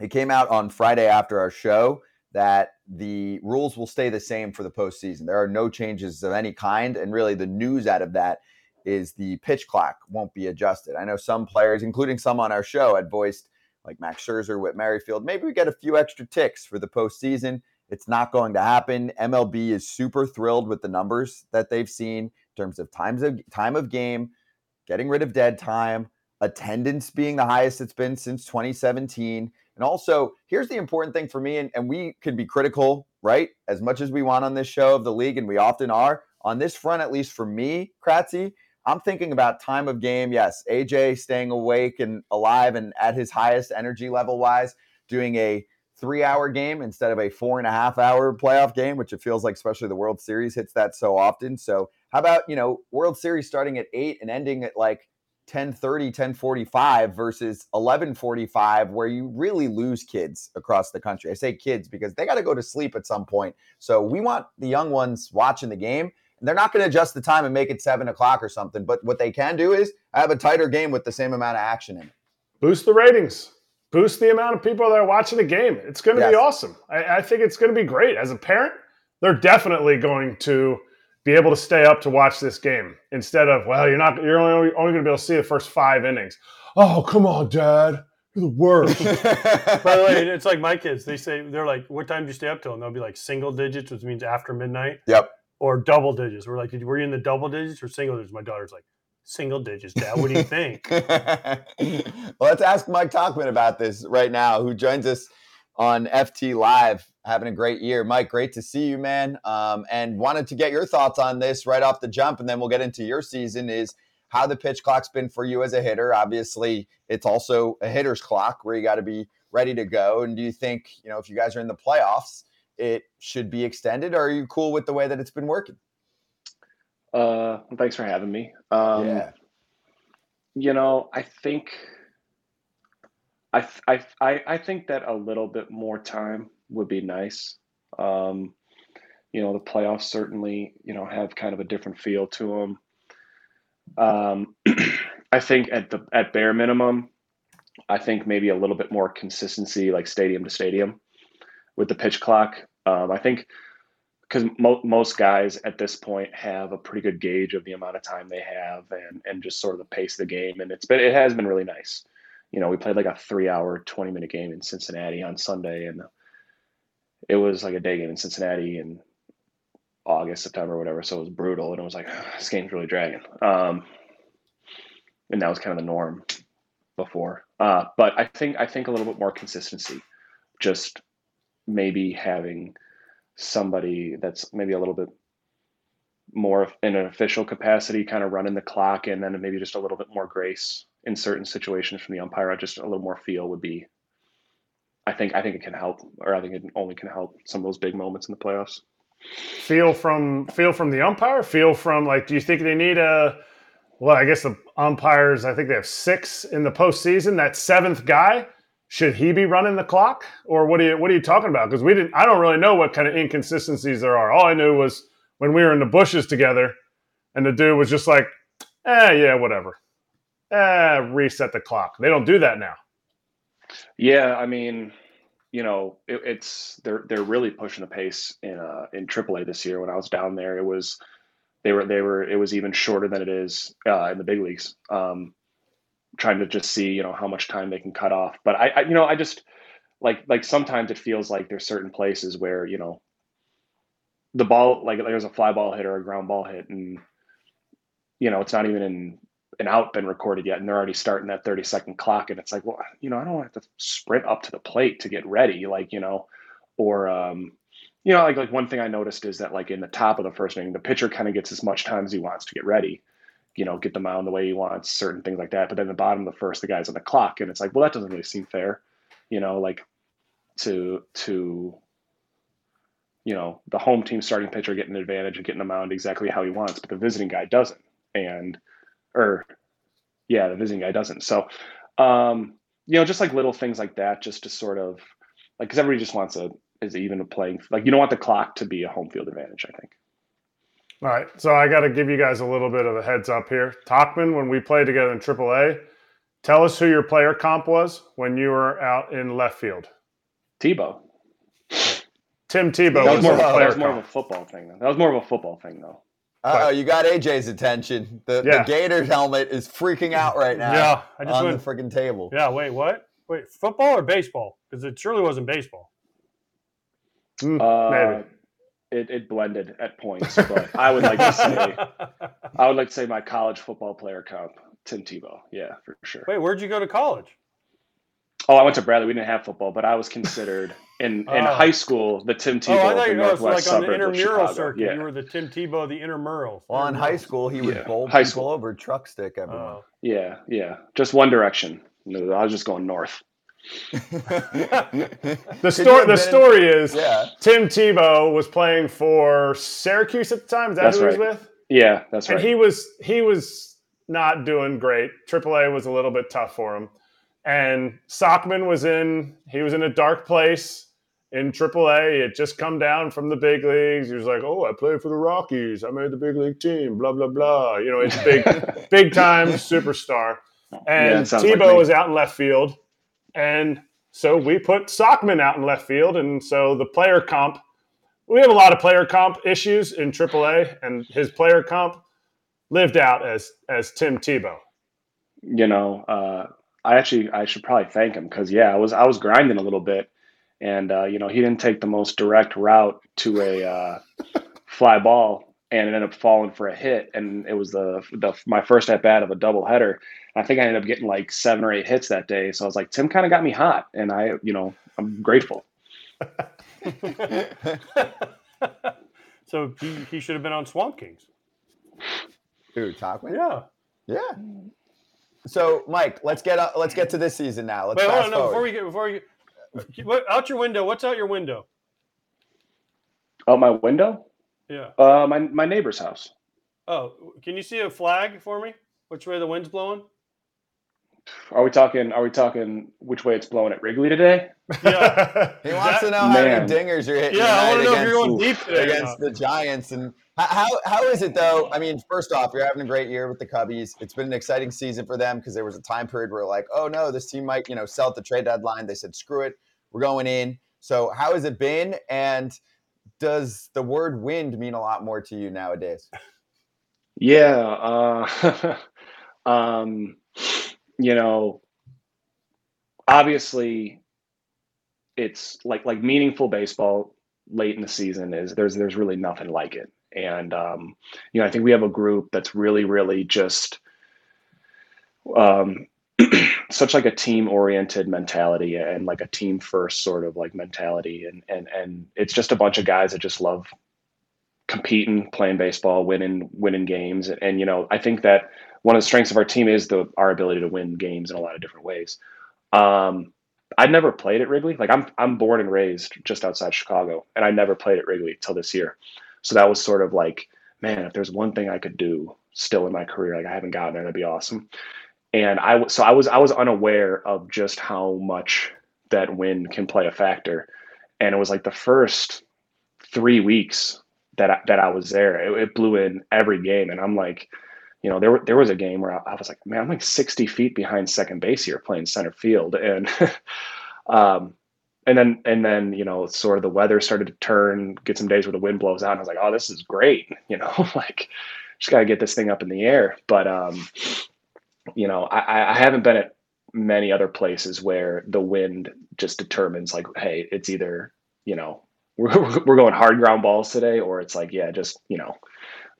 It came out on Friday after our show that the rules will stay the same for the postseason. There are no changes of any kind, and really the news out of that is the pitch clock won't be adjusted. I know some players, including some on our show, had voiced, like Max Scherzer, Whit Merrifield, maybe we get a few extra ticks for the postseason. It's not going to happen. MLB is super thrilled with the numbers that they've seen in terms of time of game, getting rid of dead time, attendance being the highest it's been since 2017. And also, here's the important thing for me, and we could be critical, right, as much as we want on this show of the league, and we often are. On this front, at least for me, Kratzy, I'm thinking about time of game. Yes, AJ staying awake and alive and at his highest energy level-wise, doing a 3-hour game instead of a 4.5-hour playoff game, which it feels like, especially the World Series hits that so often. So how about, World Series starting at 8 and ending at like 10:30, 10:45 versus 11:45, where you really lose kids across the country. I say kids because they got to go to sleep at some point. So we want the young ones watching the game. They're not going to adjust the time and make it 7 o'clock or something. But what they can do is have a tighter game with the same amount of action in it. Boost the ratings. Boost the amount of people that are watching the game. It's going to be awesome. I think it's going to be great. As a parent, they're definitely going to be able to stay up to watch this game instead of, well, you're only going to be able to see the first 5 innings. Oh, come on, Dad. You're the worst. By the way, it's like my kids. They say, they're like, what time do you stay up till? And they'll be like single digits, which means after midnight. Yep. Or double digits. We're like, were you in the double digits or single digits? My daughter's like, single digits, Dad. What do you think? Well, let's ask Mike Tauchman about this right now, who joins us on FT Live, having a great year. Mike, great to see you, man. And wanted to get your thoughts on this right off the jump, and then we'll get into your season, is how the pitch clock's been for you as a hitter. Obviously, it's also a hitter's clock where you got to be ready to go. And do you think, if you guys are in the playoffs, it should be extended, or are you cool with the way that it's been working? Thanks for having me. I think that a little bit more time would be nice. The playoffs certainly, have kind of a different feel to them. I think at bare minimum, I think maybe a little bit more consistency, like stadium to stadium, with the pitch clock. I think because most guys at this point have a pretty good gauge of the amount of time they have and just sort of the pace of the game. And it has been really nice. We played like a 3-hour, 20-minute game in Cincinnati on Sunday, and it was like a day game in Cincinnati in August, September, whatever. So it was brutal, and it was like, this game's really dragging. And that was kind of the norm before. But I think a little bit more consistency, just maybe having somebody that's maybe a little bit more in an official capacity kind of running the clock, and then maybe just a little bit more grace in certain situations from the umpire. Just a little more feel would be, I think it can help, or I think it only can help some of those big moments in the playoffs. Feel from the umpire, feel from, like, do you think they need I guess the umpires, I think they have 6 in the postseason. That 7th guy, should he be running the clock, or what are you talking about? Because I don't really know what kind of inconsistencies there are. All I knew was when we were in the bushes together, and the dude was just like, yeah, whatever. Reset the clock. They don't do that now. Yeah, I mean, it's they're really pushing the pace in AAA this year. When I was down there, it was even shorter than it is in the big leagues. Trying to just see, how much time they can cut off. But I just like sometimes it feels like there's certain places where, the ball, like there's a fly ball hit or a ground ball hit, and, it's not even an out been recorded yet, and they're already starting that 30-second clock. And it's like, well, I don't have to sprint up to the plate to get ready. Like, like one thing I noticed is that, like, in the top of the first inning, the pitcher kind of gets as much time as he wants to get ready, get the mound the way he wants, certain things like that. But then the bottom of the first, the guy's on the clock, and it's like, well, that doesn't really seem fair, like to the home team starting pitcher getting an advantage and getting the mound exactly how he wants, but the visiting guy doesn't. The visiting guy doesn't. So, just like little things like that, just to sort of, like, because everybody just wants is even a playing, like, you don't want the clock to be a home field advantage, I think. All right, so I got to give you guys a little bit of a heads up here. Tauchman, when we played together in AAA, Tell us who your player comp was when you were out in left field. Tebow. Tim Tebow was more of a football thing, though. That was more of a football thing, though. Uh-oh, you got AJ's attention. The Gators helmet is freaking out right now on the freaking table. Yeah, wait, what? Wait, football or baseball? Because it surely wasn't baseball. Maybe. It blended at points, but I would like to say my college football player comp, Tim Tebow. Yeah, for sure. Wait, where'd you go to college? Oh, I went to Bradley. We didn't have football, but I was considered in high school the Tim Tebow. Oh, I thought you were like on the intramural circuit. Yeah. You were the Tim Tebow, the intramural. Well, in high school, he would bowl people over truck stick everyone. Yeah. Just one direction. No, I was just going north. The story is Tim Tebow was playing for Syracuse at the time. Is that who he was with? Yeah, that's right. And he was not doing great. AAA was a little bit tough for him. And Sockman was in a dark place in AAA. He had just come down from the big leagues. He was like, oh, I played for the Rockies. I made the big league team, blah, blah, blah. You know, it's big time superstar. And Tebow was out in left field. And so we put Sockman out in left field. And so the player comp, we have a lot of player comp issues in AAA. And his player comp lived out as Tim Tebow. You know, I should probably thank him because, yeah, I was grinding a little bit. And, you know, he didn't take the most direct route to a fly ball. And it ended up falling for a hit, and it was my first at bat of a doubleheader. I think I ended up getting like 7 or 8 hits that day. So I was like, Tim kind of got me hot, and I'm grateful. So he should have been on Swamp Kings. Dude, Tauchman? Yeah. So Mike, let's get to this season now. Wait, fast forward. Before we get out your window. What's out your window? Out my window. Yeah. My neighbor's house. Oh, can you see a flag for me? Which way the wind's blowing? Are we talking which way it's blowing at Wrigley today? Yeah. He wants to know how many dingers you're hitting. Yeah, I want to know if you're going deep today against the Giants. And how is it though? I mean, first off, you're having a great year with the Cubbies. It's been an exciting season for them because there was a time period where like, oh no, this team might sell at the trade deadline. They said screw it, we're going in. So how has it been? And does the word wind mean a lot more to you nowadays? Yeah. Obviously it's like meaningful baseball late in the season is there's really nothing like it. And, I think we have a group that's really, really just such like a team oriented mentality and like a team first sort of like mentality. And it's just a bunch of guys that just love competing, playing baseball, winning games. And, I think that one of the strengths of our team is our ability to win games in a lot of different ways. I'd never played at Wrigley. Like I'm born and raised just outside Chicago, and I never played at Wrigley till this year. So that was sort of like, man, if there's one thing I could do still in my career, like I haven't gotten there, that'd be awesome. And I was unaware of just how much that wind can play a factor. And it was like the first 3 weeks that I was there, it blew in every game. And I'm like, there was a game where I was like, man, I'm like 60 feet behind second base here playing center field. And, and then, sort of the weather started to turn, get some days where the wind blows out. And I was like, oh, this is great. Like just gotta get this thing up in the air. But, I haven't been at many other places where the wind just determines like, hey, it's either, we're going hard ground balls today, or it's like, yeah, just,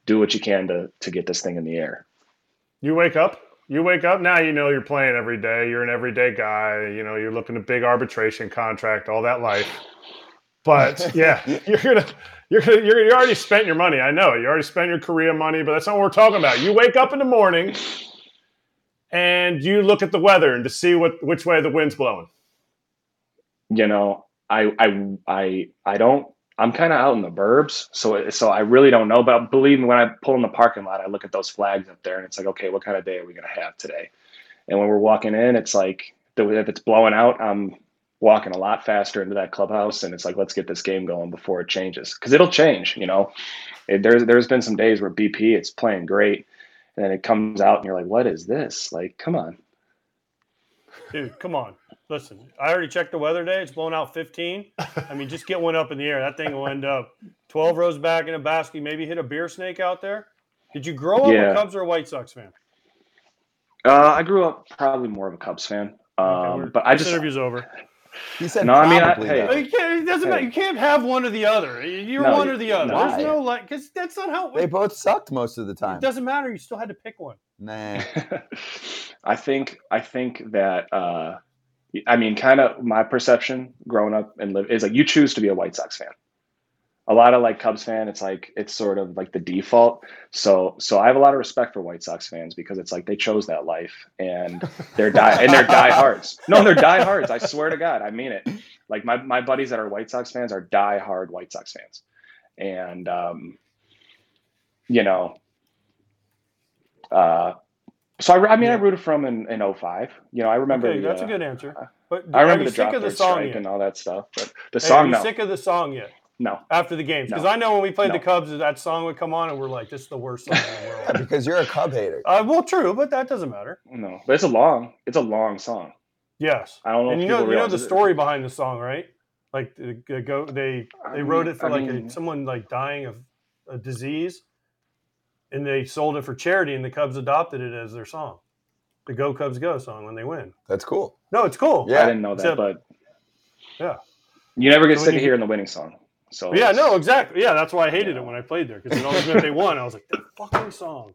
do what you can to get this thing in the air. You wake up now, you're playing every day. You're an everyday guy. You're looking at big arbitration contract, all that life. But yeah, you already spent your money. I know you already spent your Korea money, but that's not what we're talking about. You wake up in the morning and you look at the weather and to see which way the wind's blowing. I'm kind of out in the burbs, so I really don't know. But believe me, when I pull in the parking lot, I look at those flags up there, and it's like, okay, what kind of day are we going to have today? And when we're walking in, it's like, if it's blowing out, I'm walking a lot faster into that clubhouse, and it's like, let's get this game going before it changes, because it'll change. There's been some days where BP, it's playing great. And then it comes out and you're like, what is this? Like, come on. Dude, come on. Listen, I already checked the weather today. It's blown out 15. I mean, just get one up in the air. That thing will end up 12 rows back in a basket, maybe hit a beer snake out there. Did you grow up a Cubs or a White Sox fan? I grew up probably more of a Cubs fan. But I just interview's over. He said, "No, it doesn't matter. You can't have one or the other. You're one or the other. There's no like, because that's not how they both sucked most of the time. It doesn't matter. You still had to pick one. Nah. I think that I mean, kind of my perception growing up and live is like you choose to be a White Sox fan. A lot of like Cubs fan, it's like it's sort of like the default. So I have a lot of respect for White Sox fans because it's like they chose that life and they're diehards. No, they're diehards. I swear to God, I mean it. Like my buddies that are White Sox fans are diehard White Sox fans, and so I rooted for them in 05. You know, I remember. Okay, that's a good answer. But I remember the drop third strike and all that stuff. But are you sick of the song yet? No. After the games. Because I know when we played the Cubs, that song would come on, and we're like, this is the worst song in the world. Yeah, because you're a Cub hater. Well, true, but that doesn't matter. No. But it's a long song. Yes. I don't know. And you know the story behind the song, right? Like, they wrote it for someone like dying of a disease, and they sold it for charity, and the Cubs adopted it as their song. The Go Cubs Go song when they win. That's cool. No, it's cool. Yeah, I didn't know that, but. Yeah. You never get sick of hearing the winning song. So yeah, no, exactly. Yeah, that's why I hated it when I played there because it always meant they won. I was like, that fucking song.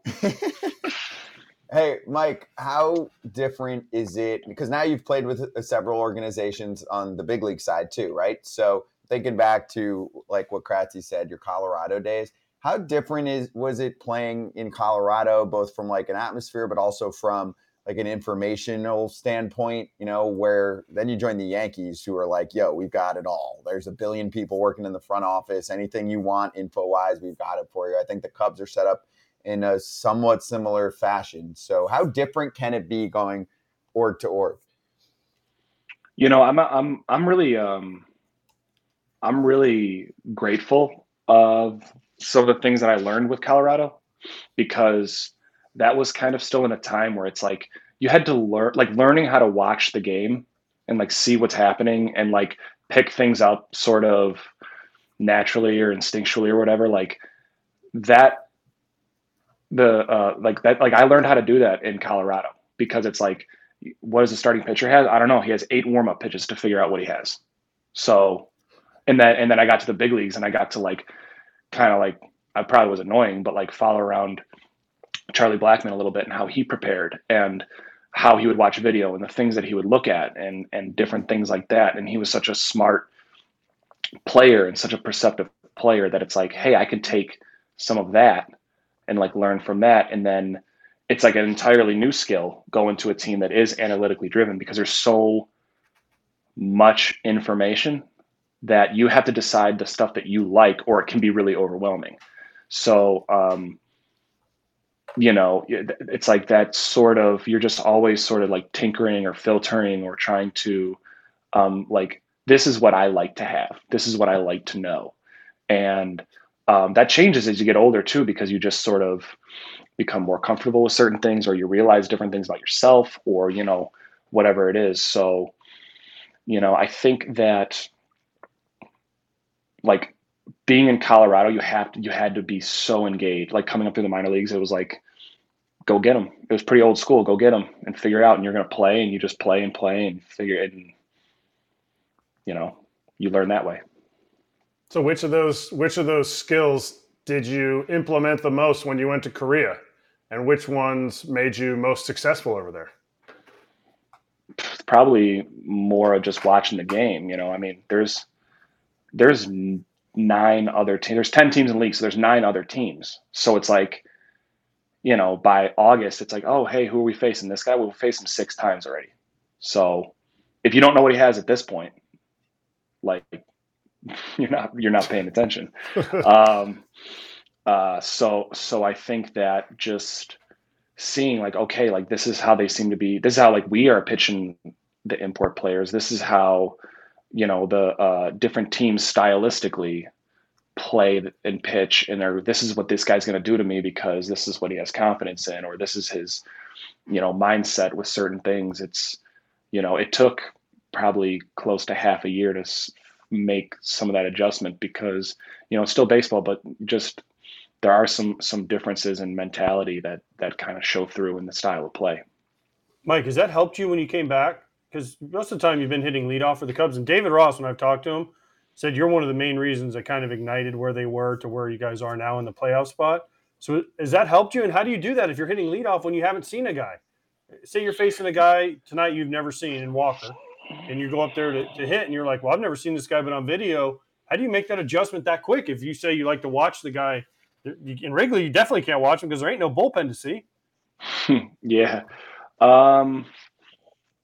Hey, Mike, how different is it? Because now you've played with several organizations on the big league side too, right? So thinking back to like what Kratzy said, your Colorado days, how different was it playing in Colorado, both from like an atmosphere, but also from like an informational standpoint, you know, where then you join the Yankees who are like, yo, we've got it all. There's 1 billion people working in the front office. Anything you want info-wise, we've got it for you. I think the Cubs are set up in a somewhat similar fashion. So how different can it be going org to org? You know, I'm really grateful of some of the things that I learned with Colorado because that was kind of still in a time where it's like you had to learn, like learning how to watch the game and like see what's happening and like pick things up sort of naturally or instinctually or whatever. Like that, I learned how to do that in Colorado because it's like, what does the starting pitcher have? I don't know. He has 8 warm-up pitches to figure out what he has. So, and then I got to the big leagues and I got to like, kind of like, I probably was annoying, but like follow around Charlie Blackmon a little bit and how he prepared and how he would watch video and the things that he would look at and different things like that. And he was such a smart player and such a perceptive player that it's like, hey, I can take some of that and like learn from that. And then it's like an entirely new skill going to a team that is analytically driven because there's so much information that you have to decide the stuff that you like, or it can be really overwhelming. So, you know, it's like that sort of, you're just always sort of like tinkering or filtering or trying to like, this is what I like to have. This is what I like to know. And that changes as you get older too, because you just sort of become more comfortable with certain things or you realize different things about yourself or, you know, whatever it is. So, you know, I think that like being in Colorado, you had to be so engaged, like coming up through the minor leagues. It was like, go get them. It was pretty old school. Go get them and figure it out. And you're going to play and you just play and figure it. And, you know, you learn that way. So which of those skills did you implement the most when you went to Korea and which ones made you most successful over there? Probably more of just watching the game. You know, I mean, there's 9 other teams. There's 10 teams in the league, so there's 9 other teams. So it's like, you know, by August, it's like, oh, hey, who are we facing? This guy, we'll face him 6 times already. So if you don't know what he has at this point, like you're not paying attention. So I think that just seeing like, okay, like this is how they seem to be. This is how like we are pitching the import players. This is how, you know, the different teams stylistically play and pitch, and this is what this guy's going to do to me because this is what he has confidence in, or this is his, you know, mindset with certain things. It's you know, it took probably close to half a year to make some of that adjustment because, you know, it's still baseball, but just there are some differences in mentality that kind of show through in the style of play. Mike, has that helped you when you came back? Because most of the time you've been hitting leadoff for the Cubs. And David Ross, when I've talked to him, said you're one of the main reasons that kind of ignited where they were to where you guys are now in the playoff spot. So has that helped you? And how do you do that if you're hitting leadoff when you haven't seen a guy? Say you're facing a guy tonight you've never seen in Walker, and you go up there to hit, and you're like, well, I've never seen this guy, but on video, how do you make that adjustment that quick? If you say you like to watch the guy in Wrigley, you definitely can't watch him because there ain't no bullpen to see. Yeah.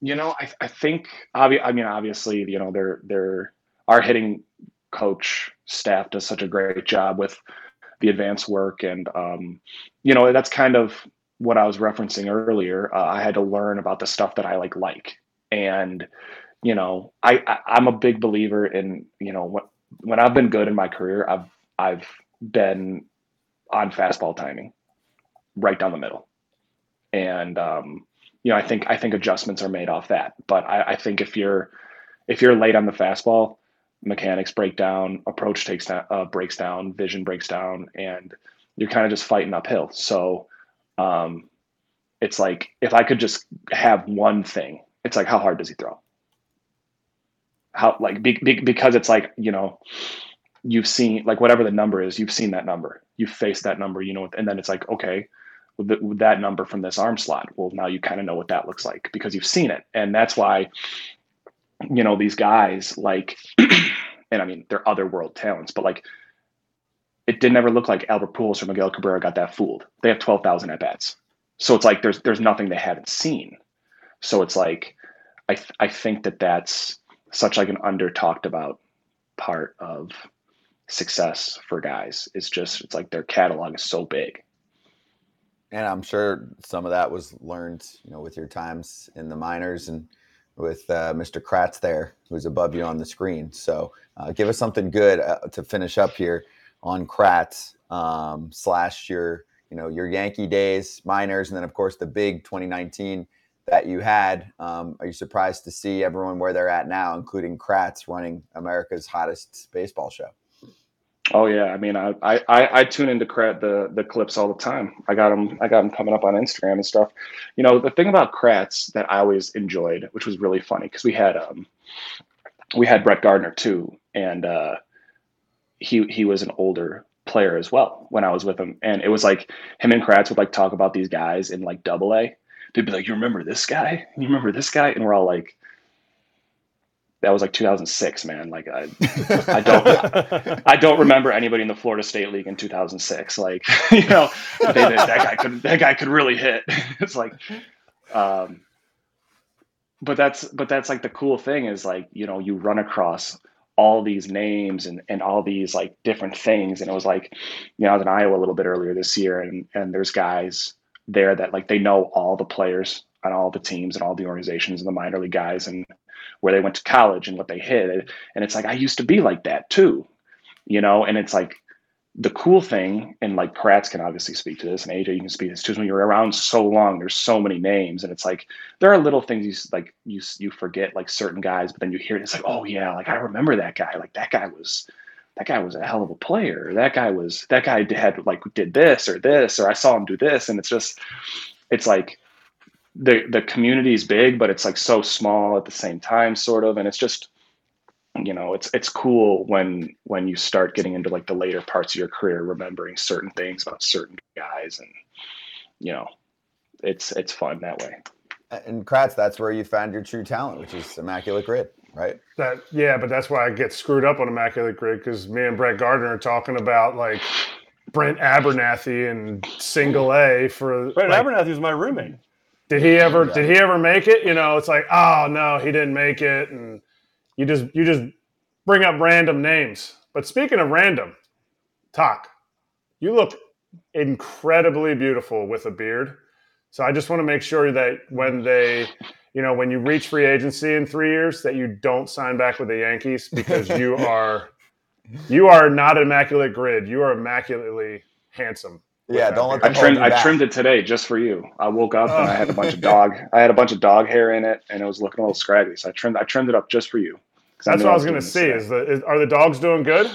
You know, I think, obviously, you know, our hitting coach staff does such a great job with the advanced work. And, you know, that's kind of what I was referencing earlier. I had to learn about the stuff that I like. And, you know, I'm a big believer in, you know, when I've been good in my career, I've been on fastball timing right down the middle. And, you know, I think adjustments are made off that. But I think if you're late on the fastball, mechanics break down, approach breaks down, vision breaks down, and you're kind of just fighting uphill. So it's like, if I could just have one thing, it's like, how hard does he throw? How, like, because it's like, you know, you've seen, like, whatever the number is, you've seen that number, you've faced that number, you know, and then it's like, okay, with that number from this arm slot, well, now you kind of know what that looks like because you've seen it. And that's why, you know, these guys, like, and I mean, they're otherworld talents, but like, it didn't ever look like Albert Pujols or Miguel Cabrera got that fooled. They have 12,000 at bats. So it's like, there's nothing they haven't seen. So it's like, I think that's such like an under talked about part of success for guys. It's just, it's like their catalog is so big. And I'm sure some of that was learned, you know, with your times in the minors and with Mr. Kratz there, who's above you on the screen. So give us something good to finish up here on Kratz / your, you know, your Yankee days, minors, and then of course the big 2019 that you had. Are you surprised to see everyone where they're at now, including Kratz running America's hottest baseball show? Oh yeah, I mean, I tune into Kratz the clips all the time. I got them coming up on Instagram and stuff. You know, the thing about Kratz that I always enjoyed, which was really funny, because we had Brett Gardner too, and he was an older player as well when I was with him, and it was like him and Kratz would like talk about these guys in like AA. They'd be like, "You remember this guy? You remember this guy?" And we're all like, that was like 2006, man. Like I don't remember anybody in the Florida State League in 2006. Like, you know, that guy could really hit. It's like, but that's like the cool thing is like, you know, you run across all these names and all these like different things. And it was like, you know, I was in Iowa a little bit earlier this year and there's guys there that like, they know all the players on all the teams and all the organizations and the minor league guys and where they went to college and what they hit. And it's like, I used to be like that too, you know? And it's like the cool thing, and like Kratz can obviously speak to this and AJ, you can speak to this too. When you're around so long, there's so many names and it's like, there are little things you forget, like certain guys, but then you hear it, it's like, oh yeah, like I remember that guy. Like that guy was a hell of a player. That guy did this, or I saw him do this. And it's just, it's like, the community is big, but it's like so small at the same time, sort of. And it's just, you know, it's cool when you start getting into like the later parts of your career, remembering certain things about certain guys, and you know, it's fun that way. And Kratz, that's where you found your true talent, which is immaculate grid, right? But that's why I get screwed up on immaculate grid, because me and Brett Gardner are talking about like Brent Abernathy and single A for Brent Abernathy was my roommate. Did he ever make it? You know, it's like, oh no, he didn't make it. And you just bring up random names. But speaking of random, Toc, you look incredibly beautiful with a beard. So I just want to make sure that when you reach free agency in 3 years, that you don't sign back with the Yankees, because you are not immaculate grid. You are immaculately handsome. Yeah, don't let them hold you back. I trimmed it today just for you. I woke up and I had a bunch of dog. I had a bunch of dog hair in it, and it was looking a little scraggly. So I trimmed it up just for you. That's what I was going to see. Are the dogs doing good?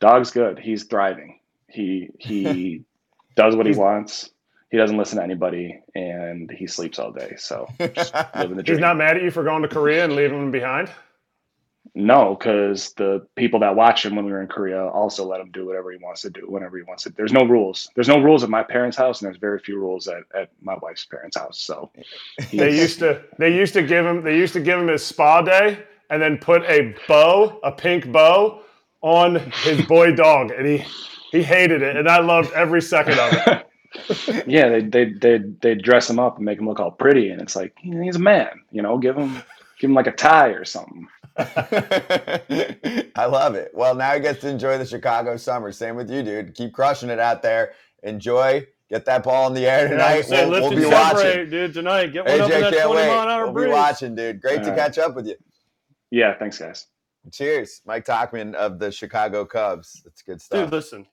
Dog's good. He's thriving. He does what he wants. He doesn't listen to anybody, and he sleeps all day. So just living the dream. He's not mad at you for going to Korea and leaving him behind? No, because the people that watch him when we were in Korea also let him do whatever he wants to do, whenever he wants it. There's no rules. There's no rules at my parents' house, and there's very few rules at my wife's parents' house. So they used to give him his spa day, and then put a pink bow, on his boy dog, and he hated it, and I loved every second of it. Yeah, they dress him up and make him look all pretty, and it's like, he's a man, give him like a tie or something. I love it. Well, now he gets to enjoy the Chicago summer. Same with you, dude. Keep crushing it out there. Enjoy. Get that ball in the air tonight. Yeah, we'll be watching, dude. Tonight, get one AJ up in that 20-mile-an-hour breeze. We'll be watching, dude. Great all to right. catch up with you. Yeah, thanks, guys. Cheers. Mike Tauchman of the Chicago Cubs. That's good stuff. Dude, listen.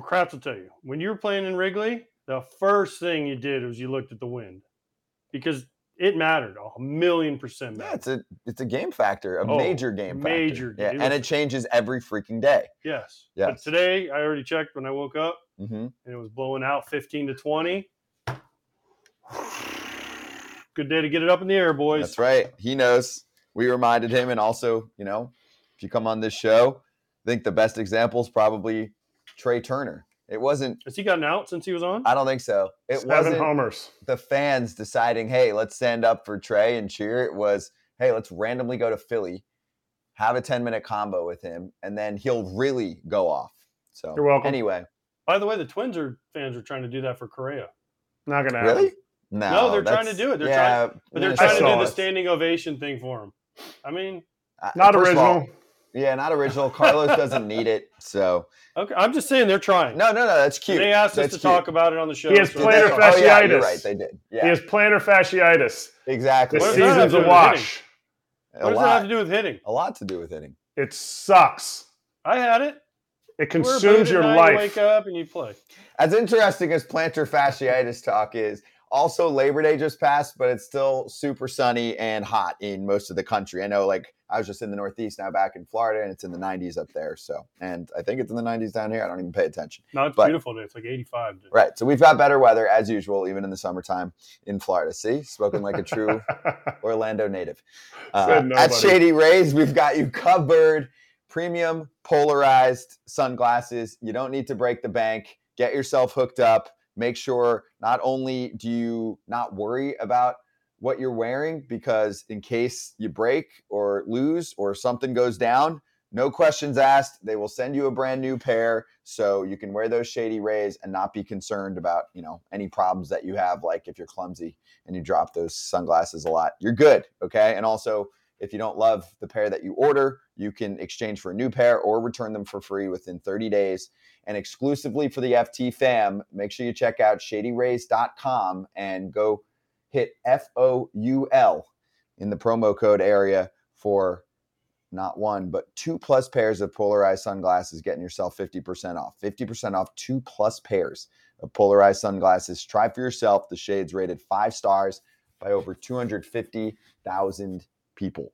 Craps will tell you. When you were playing in Wrigley, the first thing you did was you looked at the wind. Because it mattered 1,000,000% mattered. Yeah, it's a game factor, major game factor. Major. Yeah, and it changes every freaking day. Yes. But today, I already checked when I woke up, and it was blowing out 15 to 20. Good day to get it up in the air, boys. That's right. He knows. We reminded him, and also, if you come on this show, I think the best example is probably Trey Turner. It wasn't. Has he gotten out since he was on? I don't think so. It 7 homers. The fans deciding, hey, let's stand up for Trey and cheer. It was, hey, let's randomly go to Philly, have a 10-minute combo with him, and then he'll really go off. So you're welcome. Anyway, by the way, the Twins fans are trying to do that for Correa. Not gonna happen. Really? No, they're trying to do it. They're trying to do the standing ovation thing for him. I mean, not original. Not original. Carlos doesn't need it, so. Okay, I'm just saying they're trying. No, that's cute. They asked us to talk about it on the show. He has plantar fasciitis. Oh, yeah, you're right, they did. Yeah. He has plantar fasciitis. Exactly. The season's a wash. What does that have to do with hitting? A lot to do with hitting. It sucks. I had it. It consumes your life. You wake up and you play. As interesting as plantar fasciitis talk is, also, Labor Day just passed, but it's still super sunny and hot in most of the country. I know, I was just in the Northeast, now back in Florida, and it's in the 90s up there. So, and I think it's in the 90s down here. I don't even pay attention. No, it's beautiful, dude. It's like 85, dude. Right. So we've got better weather, as usual, even in the summertime in Florida. See? Spoken like a true Orlando native. At Shady Rays, we've got you covered. Premium polarized sunglasses. You don't need to break the bank. Get yourself hooked up. Make sure not only do you not worry about what you're wearing, because in case you break or lose or something goes down, no questions asked. They will send you a brand new pair, so you can wear those Shady Rays and not be concerned about, any problems that you have. Like if you're clumsy and you drop those sunglasses a lot, you're good. Okay. And also, if you don't love the pair that you order, you can exchange for a new pair or return them for free within 30 days. And exclusively for the FT fam, make sure you check out shadyrays.com and go hit FOUL in the promo code area for not one, but 2+ pairs of polarized sunglasses, getting yourself 50% off. 50% off 2+ pairs of polarized sunglasses. Try for yourself. The shades rated 5 stars by over 250,000 people.